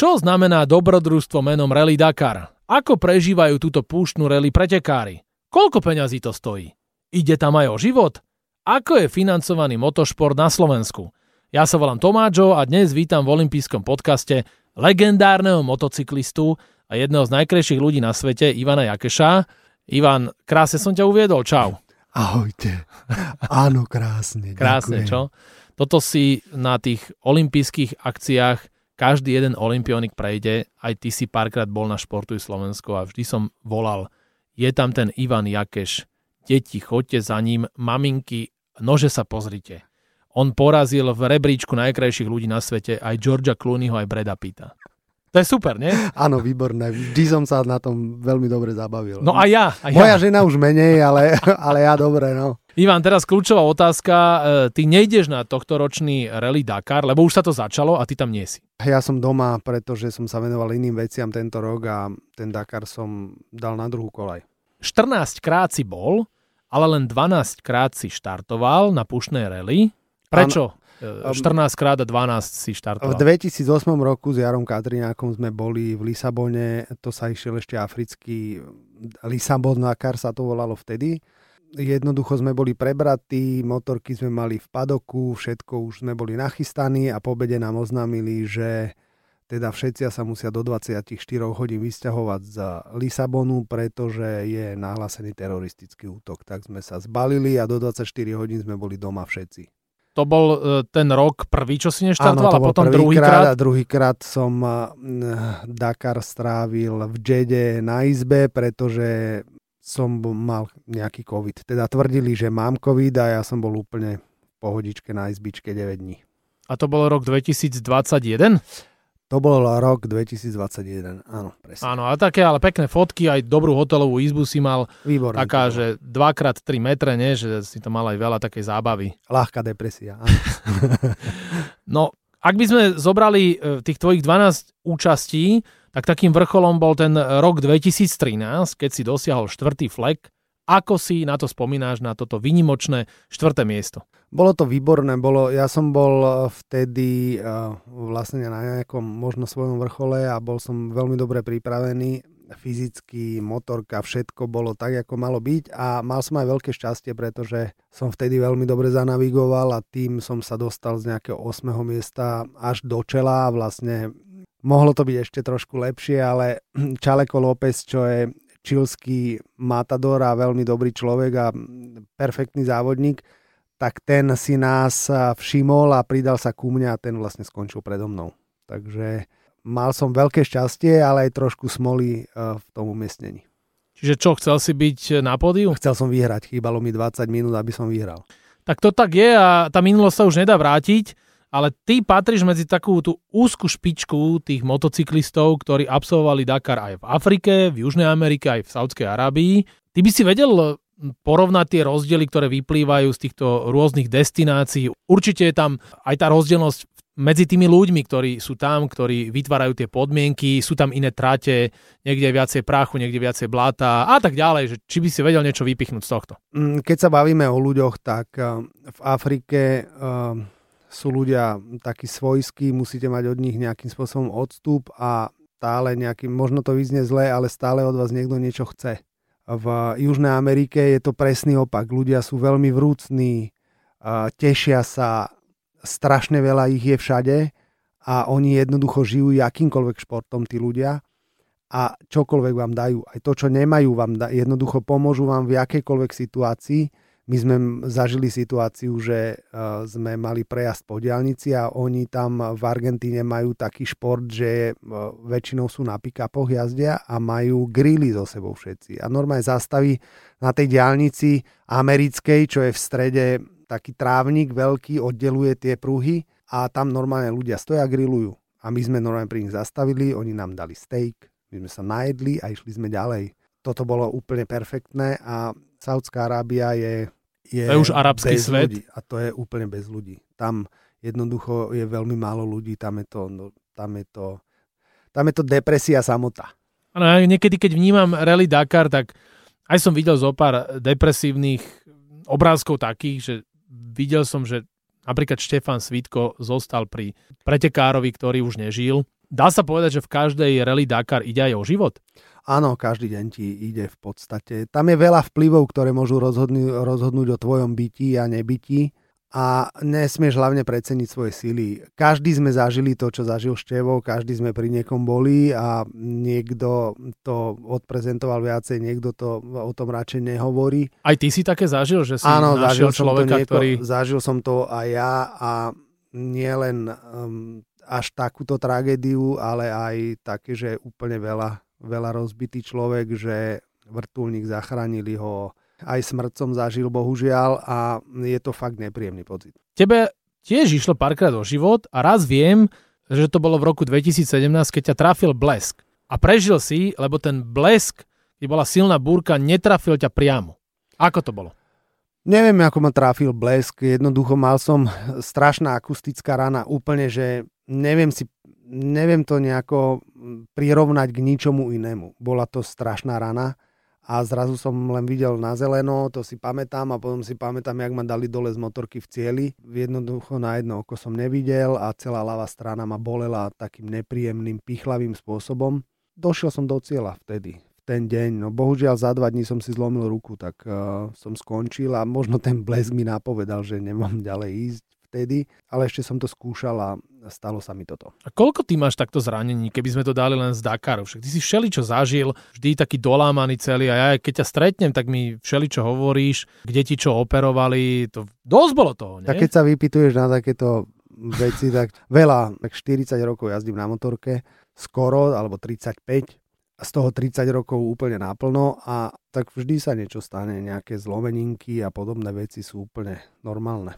Čo znamená dobrodružstvo menom Rally Dakar? Ako prežívajú túto púštnu rally pretekári? Koľko peňazí to stojí? Ide tam aj o život? Ako je financovaný motošport na Slovensku? Ja sa volám Tomáčo a dnes vítam v olympijskom podcaste legendárneho motocyklistu a jedného z najkrajších ľudí na svete, Ivana Jakeša. Ivan, krásne som ťa uviedol. Čau. Ahojte. Áno, krásne. Krásne, ďakujem. Čo? Toto si na tých olympijských akciách každý jeden olympionik prejde. Aj ty si párkrát bol na Športuj Slovensko a vždy som volal, je tam ten Ivan Jakeš. Deti, choďte za ním. Maminky, nože sa pozrite. On porazil v rebríčku najkrajších ľudí na svete aj Georgia Clooneyho, aj Brada Pitta. To je super, nie? Áno, výborné. Vždy som sa na tom veľmi dobre zabavil. No a ja. Moja žena už menej, ale ja dobre, no. Ivan, teraz kľúčová otázka. Ty nejdeš na tohtoročný Rally Dakar, lebo už sa to začalo a ty tam nie si. Ja som doma, pretože som sa venoval iným veciam tento rok a ten Dakar som dal na druhú kolaj. 14 krát si bol, ale len 12 krát si štartoval na púštnej rally. Prečo? 14 krát a 12 si štartoval. V 2008 roku s Jarom Katrinákom sme boli v Lisabone, to sa išiel ešte africký Lisabon Dakar sa to volalo vtedy. Jednoducho sme boli prebratí, motorky sme mali v padoku, všetko už sme boli nachystaní a po obede nám oznámili, že teda všetci sa musia do 24 hodín vysťahovať z Lisabonu, pretože je nahlásený teroristický útok. Tak sme sa zbalili a do 24 hodín sme boli doma všetci. To bol ten rok prvý, čo si neštartoval, a potom druhýkrát? Áno, to bol prvýkrát a druhýkrát som Dakar strávil v Džede na izbe, pretože som mal nejaký COVID. Teda tvrdili, že mám COVID a ja som bol úplne v pohodičke na izbičke 9 dní. A to bol rok 2021? To bol rok 2021, áno, presne. Áno, a také ale pekné fotky, aj dobrú hotelovú izbu si mal. Výborný. Taká, že 2x3 metre, nie? Že si to mal aj veľa takej zábavy. Ľahká depresia, áno. No, ak by sme zobrali tých tvojich 12 účastí, tak takým vrcholom bol ten rok 2013, keď si dosiahol 4. flek. Ako si na to spomínáš, na toto výnimočné 4. miesto? Bolo to výborné, ja som bol vtedy vlastne na nejakom možno svojom vrchole a bol som veľmi dobre pripravený, fyzicky, motorka, všetko bolo tak, ako malo byť a mal som aj veľké šťastie, pretože som vtedy veľmi dobre zanavigoval a tým som sa dostal z nejakého 8. miesta až do čela, vlastne mohlo to byť ešte trošku lepšie, ale Chaleco Lopez, čo je čilský matador a veľmi dobrý človek a perfektný závodník, tak ten si nás všimol a pridal sa ku mne a ten vlastne skončil predo mnou. Takže mal som veľké šťastie, ale aj trošku smoly v tom umiestnení. Čiže čo, chcel si byť na pódiu? Chcel som vyhrať, chýbalo mi 20 minút, aby som vyhral. Tak to tak je a tá minulosť sa už nedá vrátiť, ale ty patríš medzi takú tú úzku špičku tých motocyklistov, ktorí absolvovali Dakar aj v Afrike, v Južnej Amerike, aj v Saudskej Arábii. Ty by si vedel porovnať tie rozdiely, ktoré vyplývajú z týchto rôznych destinácií. Určite je tam aj tá rozdielnosť medzi tými ľuďmi, ktorí sú tam, ktorí vytvárajú tie podmienky, sú tam iné trate, niekde je viacej prachu, niekde je viacej bláta a tak ďalej. Že či by si vedel niečo vypichnúť z tohto? Keď sa bavíme o ľuďoch, tak v Afrike sú ľudia takí svojskí, musíte mať od nich nejakým spôsobom odstup a stále nejaký, možno to vyznie zle, ale stále od vás niekto niečo chce. V Južnej Amerike je to presný opak. Ľudia sú veľmi vrúcní, tešia sa, strašne veľa ich je všade a oni jednoducho žijú akýmkoľvek športom, tí ľudia, a čokoľvek vám dajú. Aj to, čo nemajú, vám jednoducho pomôžu vám v akejkoľvek situácii. My sme zažili situáciu, že sme mali prejazd po diaľnici a oni tam v Argentíne majú taký šport, že väčšinou sú na pick-upoch jazdia a majú grily so sebou všetci. A normálne zastaví na tej diaľnici americkej, čo je v strede taký trávnik veľký, oddeluje tie pruhy a tam normálne ľudia stoja a grillujú. A my sme normálne pri nich zastavili, oni nám dali steak, my sme sa najedli a išli sme ďalej. Toto bolo úplne perfektné a Saudská Arábia je to je už arabský svet. Ľudí a to je úplne bez ľudí. Tam jednoducho je veľmi málo ľudí, tam je to depresia samota. Áno, niekedy keď vnímam Rally Dakar, tak aj som videl zo pár depresívnych obrázkov takých, že videl som, že napríklad Štefan Svitko zostal pri pretekárovi, ktorý už nežil. Dá sa povedať, že v každej Rally Dakar ide aj o život? Áno, každý deň ti ide v podstate. Tam je veľa vplyvov, ktoré môžu rozhodnúť o tvojom byti a nebyti. A nesmieš hlavne preceniť svoje síly. Každý sme zažili to, čo zažil Števo, každý sme pri niekom boli a niekto to odprezentoval viacej, niekto to o tom radšej nehovorí. Aj ty si také zažil, že si áno, našiel človeka, ktorý... Zažil som to aj ja a nielen až takúto tragédiu, ale aj také, že úplne veľa rozbitý človek, že vrtuľník, zachránili ho... Aj smrť som zažil, bohužiaľ, a je to fakt nepríjemný pocit. Tebe tiež išlo párkrát o život a raz viem, že to bolo v roku 2017, keď ťa trafil blesk. A prežil si, lebo ten blesk, keď bola silná búrka, netrafil ťa priamo. Ako to bolo? Neviem, ako ma trafil blesk. Jednoducho mal som strašná akustická rana. Úplne, že neviem to nejako prirovnať k ničomu inému. Bola to strašná rana. A zrazu som len videl na zeleno, to si pamätám a potom si pamätám, jak ma dali dole z motorky v cieli. Jednoducho na jedno oko som nevidel a celá ľavá strana ma bolela takým nepríjemným, pichlavým spôsobom. Došiel som do cieľa vtedy, v ten deň. No bohužiaľ za 2 dní som si zlomil ruku, tak som skončil a možno ten blesk mi napovedal, že nemám ďalej ísť vtedy. Ale ešte som to skúšal a stalo sa mi toto. A koľko ty máš takto zranení, keby sme to dali len z Dakaru? Však ty si všeličo zažil, vždy taký dolámaný celý a ja keď ťa stretnem, tak mi všeličo hovoríš, kde ti čo operovali, to dosť bolo toho, nie? Tak keď sa vypytuješ na takéto veci, tak veľa, tak 40 rokov jazdím na motorke, skoro, alebo 35, a z toho 30 rokov úplne naplno a tak vždy sa niečo stane, nejaké zlomeninky a podobné veci sú úplne normálne.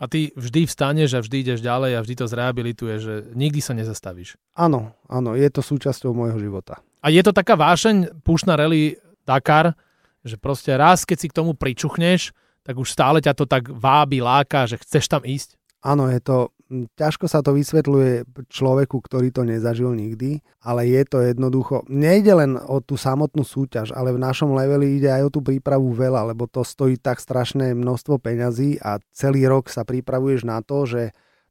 A ty vždy vstaneš a vždy ideš ďalej a vždy to zrehabilituješ, že nikdy sa nezastavíš. Áno, áno, je to súčasťou môjho života. A je to taká vášeň púšna Rally Dakar, že proste raz, keď si k tomu pričuchneš, tak už stále ťa to tak vábi, láka, že chceš tam ísť? Áno, je to... Ťažko sa to vysvetľuje človeku, ktorý to nezažil nikdy, ale je to jednoducho. Nejde len o tú samotnú súťaž, ale v našom leveli ide aj o tú prípravu veľa, lebo to stojí tak strašné množstvo peňazí a celý rok sa pripravuješ na to, že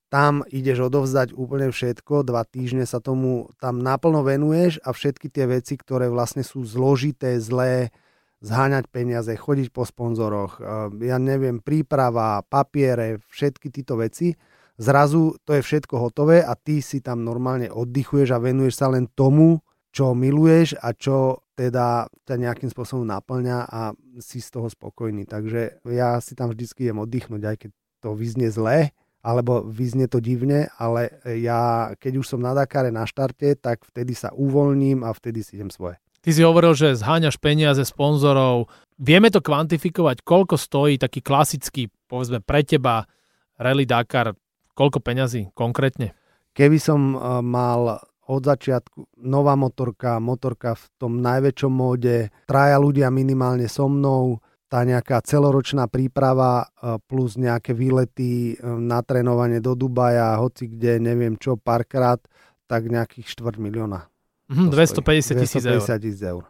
tam ideš odovzdať úplne všetko, 2 týždne sa tomu tam naplno venuješ a všetky tie veci, ktoré vlastne sú zložité, zlé, zháňať peniaze, chodiť po sponzoroch, ja neviem, príprava, papiere, všetky títo veci. Zrazu to je všetko hotové a ty si tam normálne oddychuješ a venuješ sa len tomu, čo miluješ a čo teda ťa nejakým spôsobom naplňa a si z toho spokojný. Takže ja si tam vždycky idem oddychnúť, aj keď to vyznie zle, alebo vyznie to divne, ale ja keď už som na Dakare na štarte, tak vtedy sa uvoľním a vtedy si idem svoje. Ty si hovoril, že zháňaš peniaze, sponzorov. Vieme to kvantifikovať, koľko stojí taký klasický, povedzme pre teba, Rally Dakar? Koľko peňazí konkrétne? Keby som mal od začiatku nová motorka v tom najväčšom móde, 3 ľudia minimálne so mnou, tá nejaká celoročná príprava plus nejaké výlety na trénovanie do Dubaja, hoci kde, neviem čo, párkrát, tak nejakých 4 milióna. 250 tisíc eur.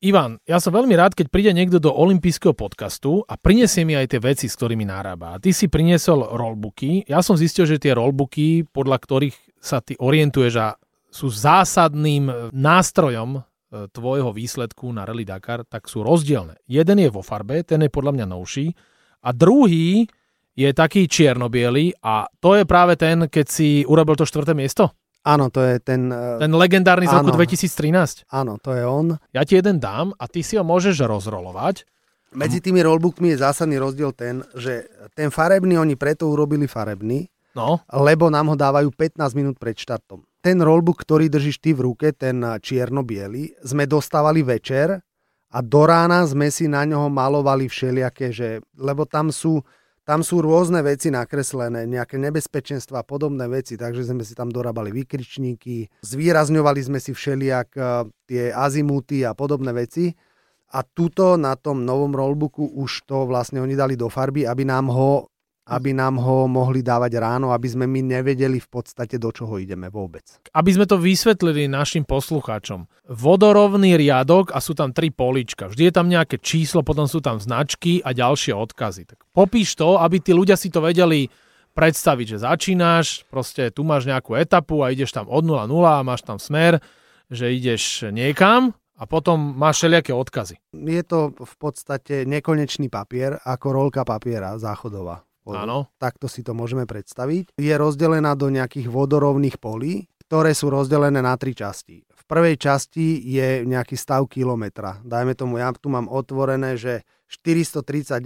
Ivan, ja som veľmi rád, keď príde niekto do olympijského podcastu a prinesie mi aj tie veci, s ktorými narába. Ty si priniesol rollbooky. Ja som zistil, že tie rollbooky, podľa ktorých sa ty orientuješ a sú zásadným nástrojom tvojho výsledku na Rally Dakar, tak sú rozdielne. Jeden je vo farbe, ten je podľa mňa novší a druhý je taký čierno-bielý a to je práve ten, keď si urobil to 4. miesto. Áno, to je ten... Ten legendárny z roku 2013. Áno, to je on. Ja ti jeden dám a ty si ho môžeš rozrolovať. Medzi tými rollbookmi je zásadný rozdiel ten, že ten farebný oni preto urobili farebný, no, lebo nám ho dávajú 15 minút pred štartom. Ten rollbook, ktorý držíš ty v ruke, ten čierno-biely, sme dostávali večer a do rána sme si na ňoho malovali všelijaké, že, lebo tam sú... Tam sú rôzne veci nakreslené, nejaké nebezpečenstva a podobné veci, takže sme si tam dorábali vykričníky, zvýrazňovali sme si všelijak tie azimuty a podobné veci. A tuto na tom novom rollbooku už to vlastne oni dali do farby, aby nám ho aby nám ho mohli dávať ráno, aby sme my nevedeli v podstate, do čoho ideme vôbec. Aby sme to vysvetlili našim poslucháčom. Vodorovný riadok a sú tam tri políčka. Vždy je tam nejaké číslo, potom sú tam značky a ďalšie odkazy. Tak popíš to, aby tí ľudia si to vedeli predstaviť, že začínaš, proste tu máš nejakú etapu a ideš tam od 0-0 a máš tam smer, že ideš niekam. A potom máš všelijaké odkazy. Je to v podstate nekonečný papier, ako rolka papiera záchodová. Áno. Takto si to môžeme predstaviť. Je rozdelená do nejakých vodorovných polí, ktoré sú rozdelené na tri časti. V prvej časti je nejaký stav kilometra. Dajme tomu, ja tu mám otvorené, že 439,3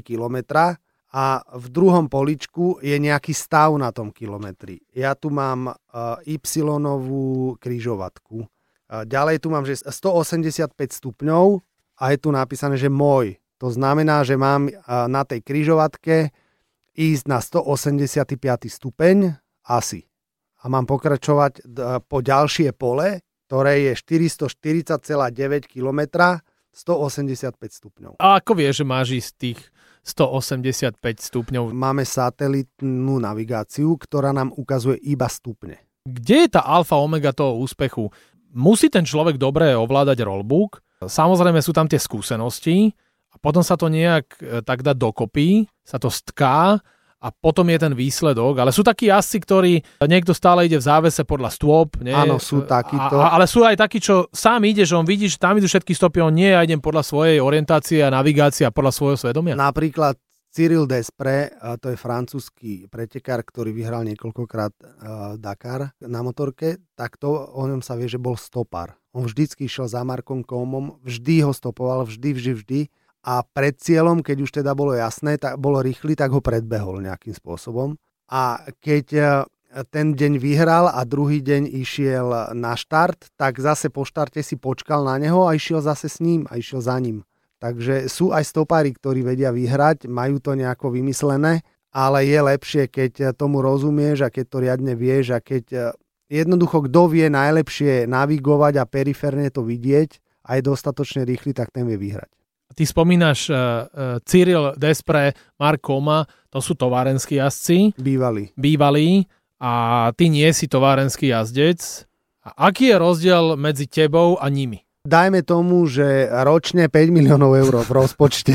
kilometra a v druhom poličku je nejaký stav na tom kilometri. Ja tu mám Y-ovú križovatku. Ďalej tu mám, že 185 stupňov a je tu napísané, že môj. To znamená, že mám na tej križovatke ísť na 185. stupeň asi. A mám pokračovať po ďalšie pole, ktoré je 440,9 km, 185 stupňov. A ako vieš, že máš ísť tých 185 stupňov? Máme satelitnú navigáciu, ktorá nám ukazuje iba stupne. Kde je tá alfa omega toho úspechu? Musí ten človek dobre ovládať rollbook, samozrejme sú tam tie skúsenosti a potom sa to nejak tak dá dokopy, sa to stká a potom je ten výsledok. Ale sú takí jazdci, ktorí niekto stále ide v závese podľa stôp. Nie? Áno, sú takíto. Ale sú aj takí, čo sám ide, že on vidí, že tam idú všetky stopy, on nie, ja idem podľa svojej orientácie a navigácie a podľa svojho svedomia. Napríklad Cyril Despre, to je francúzsky pretekár, ktorý vyhral niekoľkokrát Dakar na motorke, tak to o ňom sa vie, že bol stopár. On vždycky išiel za Marcom Comom, vždy ho stopoval, vždy. A pred cieľom, keď už teda bolo jasné, tak bolo rýchly, tak ho predbehol nejakým spôsobom. A keď ten deň vyhral a druhý deň išiel na štart, tak zase po štarte si počkal na neho a išiel zase s ním a išiel za ním. Takže sú aj stopári, ktorí vedia vyhrať, majú to nejako vymyslené, ale je lepšie, keď tomu rozumieš a keď to riadne vieš a keď jednoducho kto vie najlepšie navigovať a periférne to vidieť a je dostatočne rýchly, tak ten vie vyhrať. Ty spomínaš Cyril Despre, Marc Coma, to sú továrenskí jazdci. Bývalí. A ty nie si továrenský jazdec. A aký je rozdiel medzi tebou a nimi? Dajme tomu, že ročne 5 miliónov eur v rozpočte.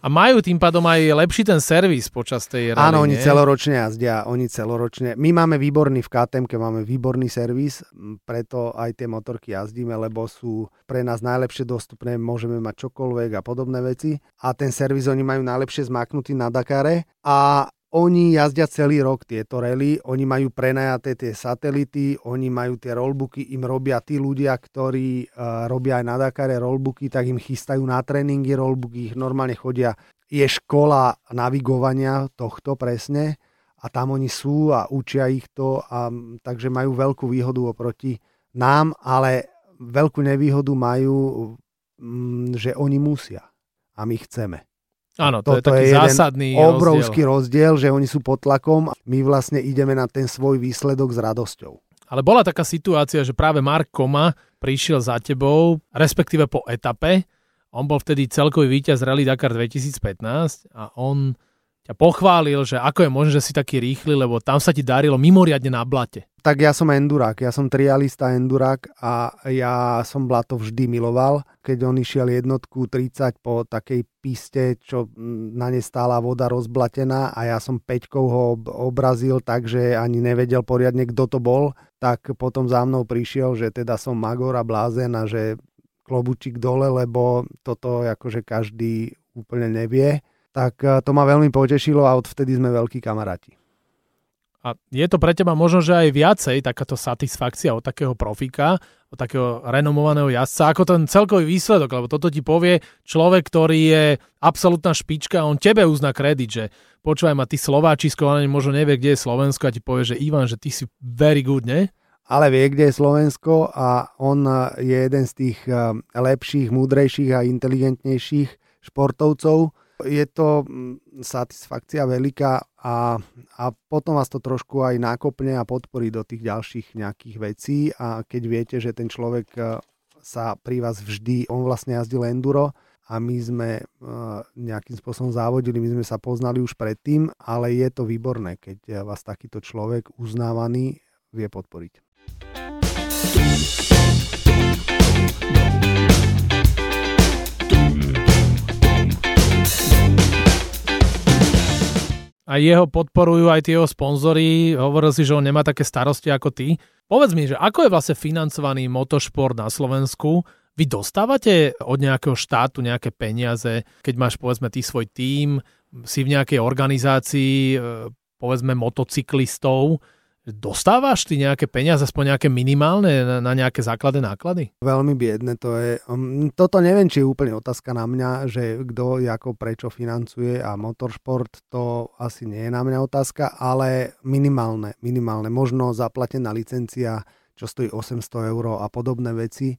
A majú tým pádom aj lepší ten servis počas tej rally. Áno, oni celoročne jazdia. My máme výborný v KTM, máme výborný servis, preto aj tie motorky jazdíme, lebo sú pre nás najlepšie dostupné, môžeme mať čokoľvek a podobné veci. A ten servis oni majú najlepšie zmaknutý na Dakare a oni jazdia celý rok tieto rally, oni majú prenajaté tie satelity, oni majú tie rollbooky, im robia tí ľudia, ktorí robia aj na Dakare rollbooky, tak im chystajú na tréningy rollbooky, ich normálne chodia. Je škola navigovania tohto presne a tam oni sú a učia ich to, a takže majú veľkú výhodu oproti nám, ale veľkú nevýhodu majú, že oni musia a my chceme. Áno, to je taký zásadný obrovský rozdiel, že oni sú pod tlakom a my vlastne ideme na ten svoj výsledok s radosťou. Ale bola taká situácia, že práve Marc Coma prišiel za tebou, respektíve po etape. On bol vtedy celkový víťaz Rally Dakar 2015 a on ťa pochválil, že ako je možné, že si taký rýchly, lebo tam sa ti darilo mimoriadne na blate. Tak ja som endurák, ja som trialista endurák a ja som blato vždy miloval. Keď on išiel jednotku 30 po takej piste, čo na ne stála voda rozblatená a ja som peťkou ho obrazil, takže ani nevedel poriadne, kto to bol, tak potom za mnou prišiel, že teda som magor a blázen a že klobučík dole, lebo toto akože každý úplne nevie. Tak to ma veľmi potešilo a odvtedy sme veľkí kamaráti. A je to pre teba možno, že aj viacej takáto satisfakcia od takého profika, od takého renomovaného jazdca, ako ten celkový výsledok, lebo toto ti povie človek, ktorý je absolútna špička a on tebe uzná kredit, že počúvaj ma, ty Slováčisko, ale možno nevie, kde je Slovensko a ti povie, že Ivan, že ty si very good, ne? Ale vie, kde je Slovensko a on je jeden z tých lepších, múdrejších a inteligentnejších športovcov. Je to satisfakcia veľká a potom vás to trošku aj nákopne a podporí do tých ďalších nejakých vecí a keď viete, že ten človek sa pri vás vždy, on vlastne jazdil enduro a my sme nejakým spôsobom závodili, my sme sa poznali už predtým, ale je to výborné, keď vás takýto človek uznávaný vie podporiť. A jeho podporujú aj tie jeho sponzori. Hovoril si, že on nemá také starosti ako ty. Povedz mi, že ako je vlastne financovaný motošport na Slovensku? Vy dostávate od nejakého štátu nejaké peniaze, keď máš, povedzme, ty svoj tím, si v nejakej organizácii, povedzme, motocyklistov. Dostávaš ty nejaké peniaze, aspoň nejaké minimálne na nejaké základné náklady? Veľmi biedne to je. Toto neviem, či je úplne otázka na mňa, že kto ako prečo financuje a motoršport, to asi nie je na mňa otázka, ale minimálne. Možno zaplatená licencia, čo stojí 800 € a podobné veci,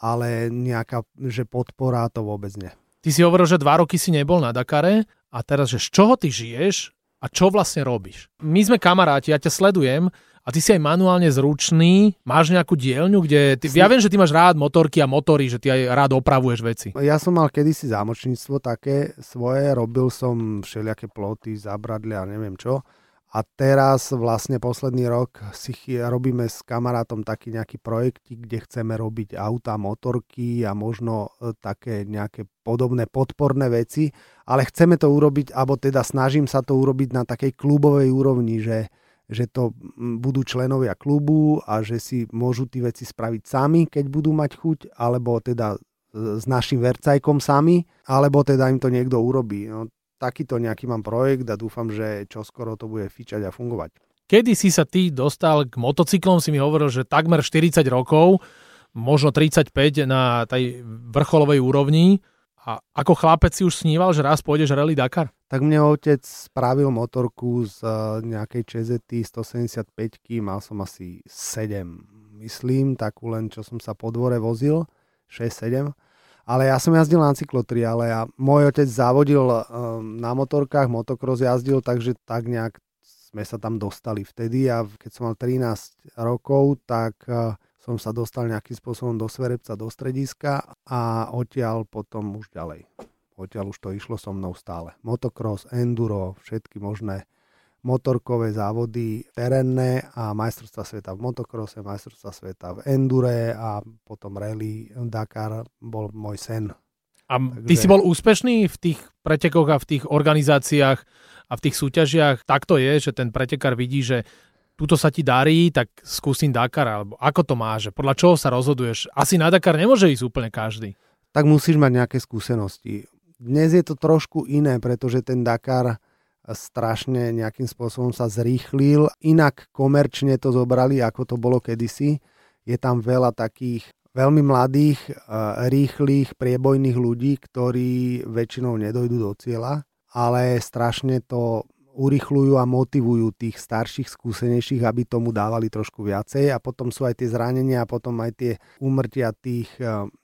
ale nejaká, že podpora, to vôbec nie. Ty si hovoril, že 2 roky si nebol na Dakare a teraz, že z čoho ty žiješ? A čo vlastne robíš? My sme kamaráti, ja ťa sledujem a ty si aj manuálne zručný, máš nejakú dielňu, kde... Ja viem, že ty máš rád motorky a motory, že ty aj rád opravuješ veci. Ja som mal kedysi zámočníctvo také svoje, robil som všelijaké ploty, zábradlie a neviem čo. A teraz vlastne posledný rok si robíme s kamarátom taký nejaký projektík, kde chceme robiť autá, motorky a možno také nejaké podobné podporné veci, ale chceme to urobiť, alebo teda snažím sa to urobiť na takej klubovej úrovni, že to budú členovia klubu a že si môžu tí veci spraviť sami, keď budú mať chuť, alebo teda s našim vercajkom sami, alebo teda im to niekto urobí. No, takýto nejaký mám projekt a dúfam, že čoskoro to bude fičať a fungovať. Kedy si sa ty dostal k motocyklom? Si mi hovoril, že takmer 40 rokov, možno 35 na tej vrcholovej úrovni. A ako chlapec si už sníval, že raz pôjdeš Rally Dakar? Tak mne otec spravil motorku z nejakej čezety 175-ky, mal som asi 7, myslím, takú len, čo som sa po dvore vozil, 6-7. Ale ja som jazdil na cyklotriále a môj otec závodil na motorkách, motokros jazdil, takže tak nejak sme sa tam dostali vtedy a keď som mal 13 rokov, tak som sa dostal nejakým spôsobom do Sverebca, do strediska a odtiaľ potom už ďalej. Odtiaľ už to išlo so mnou stále. Motokros, enduro, všetky možné motorkové závody terénne a majstrovstvá sveta v motokrose, majstrovstvá sveta v endure a potom Rally Dakar bol môj sen. A ty si bol úspešný v tých pretekoch a v tých organizáciách a v tých súťažiach? Tak to je, že ten pretekár vidí, že tuto sa ti darí, tak skúsim Dakar, alebo ako to máš? Podľa čoho sa rozhoduješ? Asi na Dakar nemôže ísť úplne každý. Tak musíš mať nejaké skúsenosti. Dnes je to trošku iné, pretože ten Dakar strašne nejakým spôsobom sa zrýchlil. Inak komerčne to zobrali, ako to bolo kedysi. Je tam veľa takých veľmi mladých, rýchlych, priebojných ľudí, ktorí väčšinou nedojdú do cieľa, ale strašne to urýchľujú a motivujú tých starších, skúsenejších, aby tomu dávali trošku viacej. A potom sú aj tie zranenia a potom aj tie úmrtia tých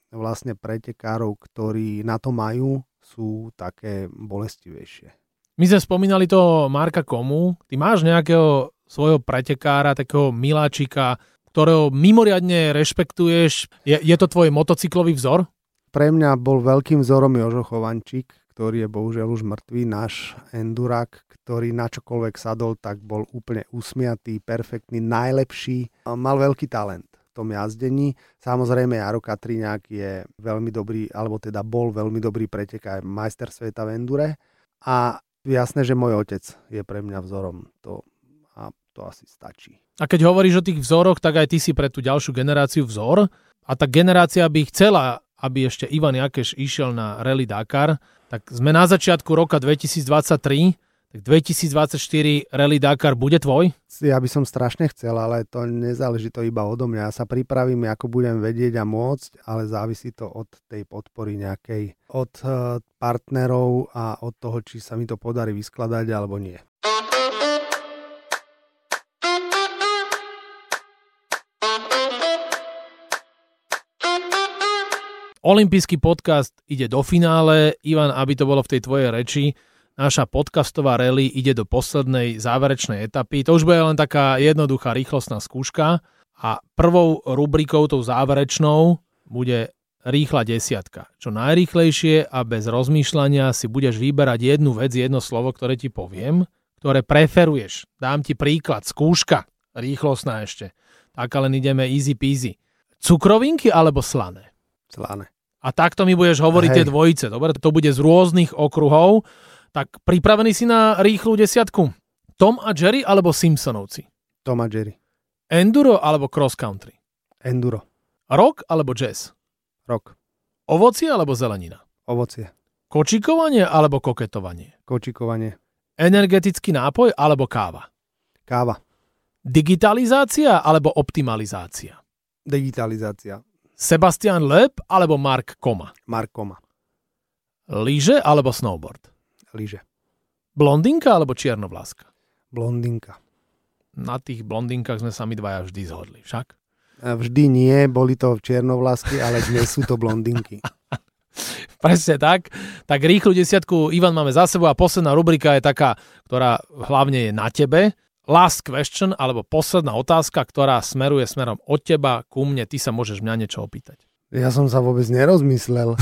vlastne pretekárov, ktorí na to majú, sú také bolestivejšie. My sme spomínali toho Marca Comu. Ty máš nejakého svojho pretekára, takého miláčika, ktorého mimoriadne rešpektuješ. Je to tvoj motocyklový vzor? Pre mňa bol veľkým vzorom Jožo Chovančík, ktorý je bohužiaľ už mŕtvý, náš endurák, ktorý na čokoľvek sadol, tak bol úplne usmiatý, perfektný, najlepší. Mal veľký talent v tom jazdení. Samozrejme, Jaro Katrinák je veľmi dobrý, alebo teda bol veľmi dobrý pretekár, majster sveta v endure. A jasné, že môj otec je pre mňa vzorom. To asi stačí. A keď hovoríš o tých vzoroch, tak aj ty si pre tú ďalšiu generáciu vzor. A tá generácia by chcela, aby ešte Ivan Jakeš išiel na Rally Dakar. Tak sme na začiatku roka 2023. Tak 2024 Rally Dakar bude tvoj? Ja by som strašne chcel, ale to nezáleží to iba odo mňa. Ja sa pripravím, ako budem vedieť a môcť, ale závisí to od tej podpory nejakej, od partnerov a od toho, či sa mi to podarí vyskladať alebo nie. Olympijský podcast ide do finále. Ivan, aby to bolo v tej tvojej reči, naša podcastová rally ide do poslednej záverečnej etapy. To už bude len taká jednoduchá rýchlostná skúška a prvou rubrikou, tou záverečnou, bude rýchla desiatka. Čo najrýchlejšie a bez rozmýšľania si budeš vyberať jednu vec, jedno slovo, ktoré ti poviem, ktoré preferuješ. Dám ti príklad, skúška, rýchlostná ešte. Tak len ideme easy peasy. Cukrovinky alebo slané? Slané. A takto mi budeš hovoriť tie dvojice. Dobre, to bude z rôznych okruhov. Tak pripravený si na rýchlu desiatku? Tom a Jerry alebo Simpsonovci? Tom a Jerry. Enduro alebo cross country? Enduro. Rock alebo jazz? Rock. Ovocie alebo zelenina? Ovocie. Kočikovanie alebo koketovanie? Kočikovanie. Energetický nápoj alebo káva? Káva. Digitalizácia alebo optimalizácia? Digitalizácia. Sebastian Loeb alebo Marc Coma? Marc Coma. Lyže alebo snowboard? Lyže. Blondinka alebo čiernovláska? Blondinka. Na tých blondinkách sme sa my dvaja vždy zhodli, však? Vždy nie, boli to čiernovlásky, ale dnes sú to blondinky. Presne tak. Tak rýchlu desiatku, Ivan, máme za sebou a posledná rubrika je taká, ktorá hlavne je na tebe. Last question, alebo posledná otázka, ktorá smeruje smerom od teba ku mne. Ty sa môžeš mňa niečo opýtať. Ja som sa vôbec nerozmyslel.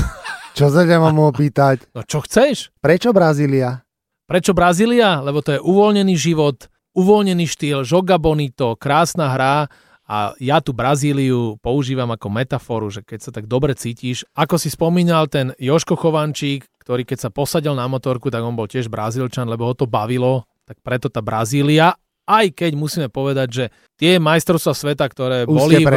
Čo sa ťa mám opýtať? No čo chceš? Prečo Brazília? Prečo Brazília? Lebo to je uvoľnený život, uvoľnený štýl, joga bonito, krásna hra a ja tu Brazíliu používam ako metaforu, že keď sa tak dobre cítiš, ako si spomínal ten Jožko Chovančík, ktorý keď sa posadil na motorku, tak on bol tiež Brazílčan, lebo ho to bavilo, tak preto tá Brazília. Aj keď musíme povedať, že tie majstrovstvá sveta, ktoré boli v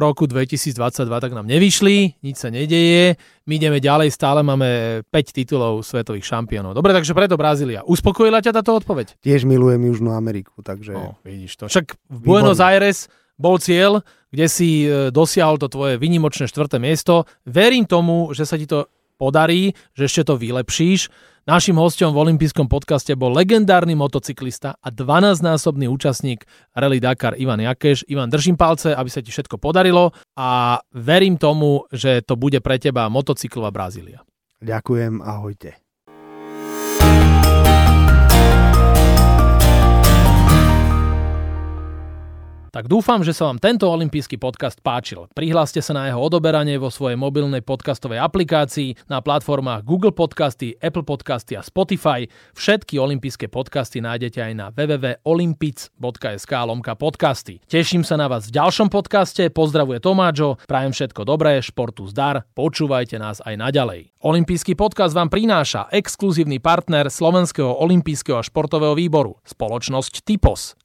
roku 2022, tak nám nevyšli, nič sa nedeje. My ideme ďalej, stále máme 5 titulov svetových šampiónov. Dobre, takže preto Brazília. Uspokojila ťa táto odpoveď? Tiež milujem Južnú Ameriku, takže... No, vidíš to. Však v Buenos Aires bol cieľ, kde si dosiahol to tvoje výnimočné 4. miesto. Verím tomu, že sa ti to podarí, že ešte to vylepšíš. Naším hosťom v olympijskom podcaste bol legendárny motocyklista a 12-násobný účastník Rally Dakar Ivan Jakeš. Ivan, držím palce, aby sa ti všetko podarilo a verím tomu, že to bude pre teba motocyklová Brazília. Ďakujem, ahojte. Tak dúfam, že sa vám tento olympijský podcast páčil. Prihláste sa na jeho odoberanie vo svojej mobilnej podcastovej aplikácii na platformách Google Podcasty, Apple Podcasty a Spotify. Všetky olympijské podcasty nájdete aj na www.olympic.sk/podcasty. Teším sa na vás v ďalšom podcaste. Pozdravuje Tomáčo. Prajem všetko dobré, športu zdar. Počúvajte nás aj naďalej. Olympijský podcast vám prináša exkluzívny partner Slovenského olympijského a športového výboru, spoločnosť Typos.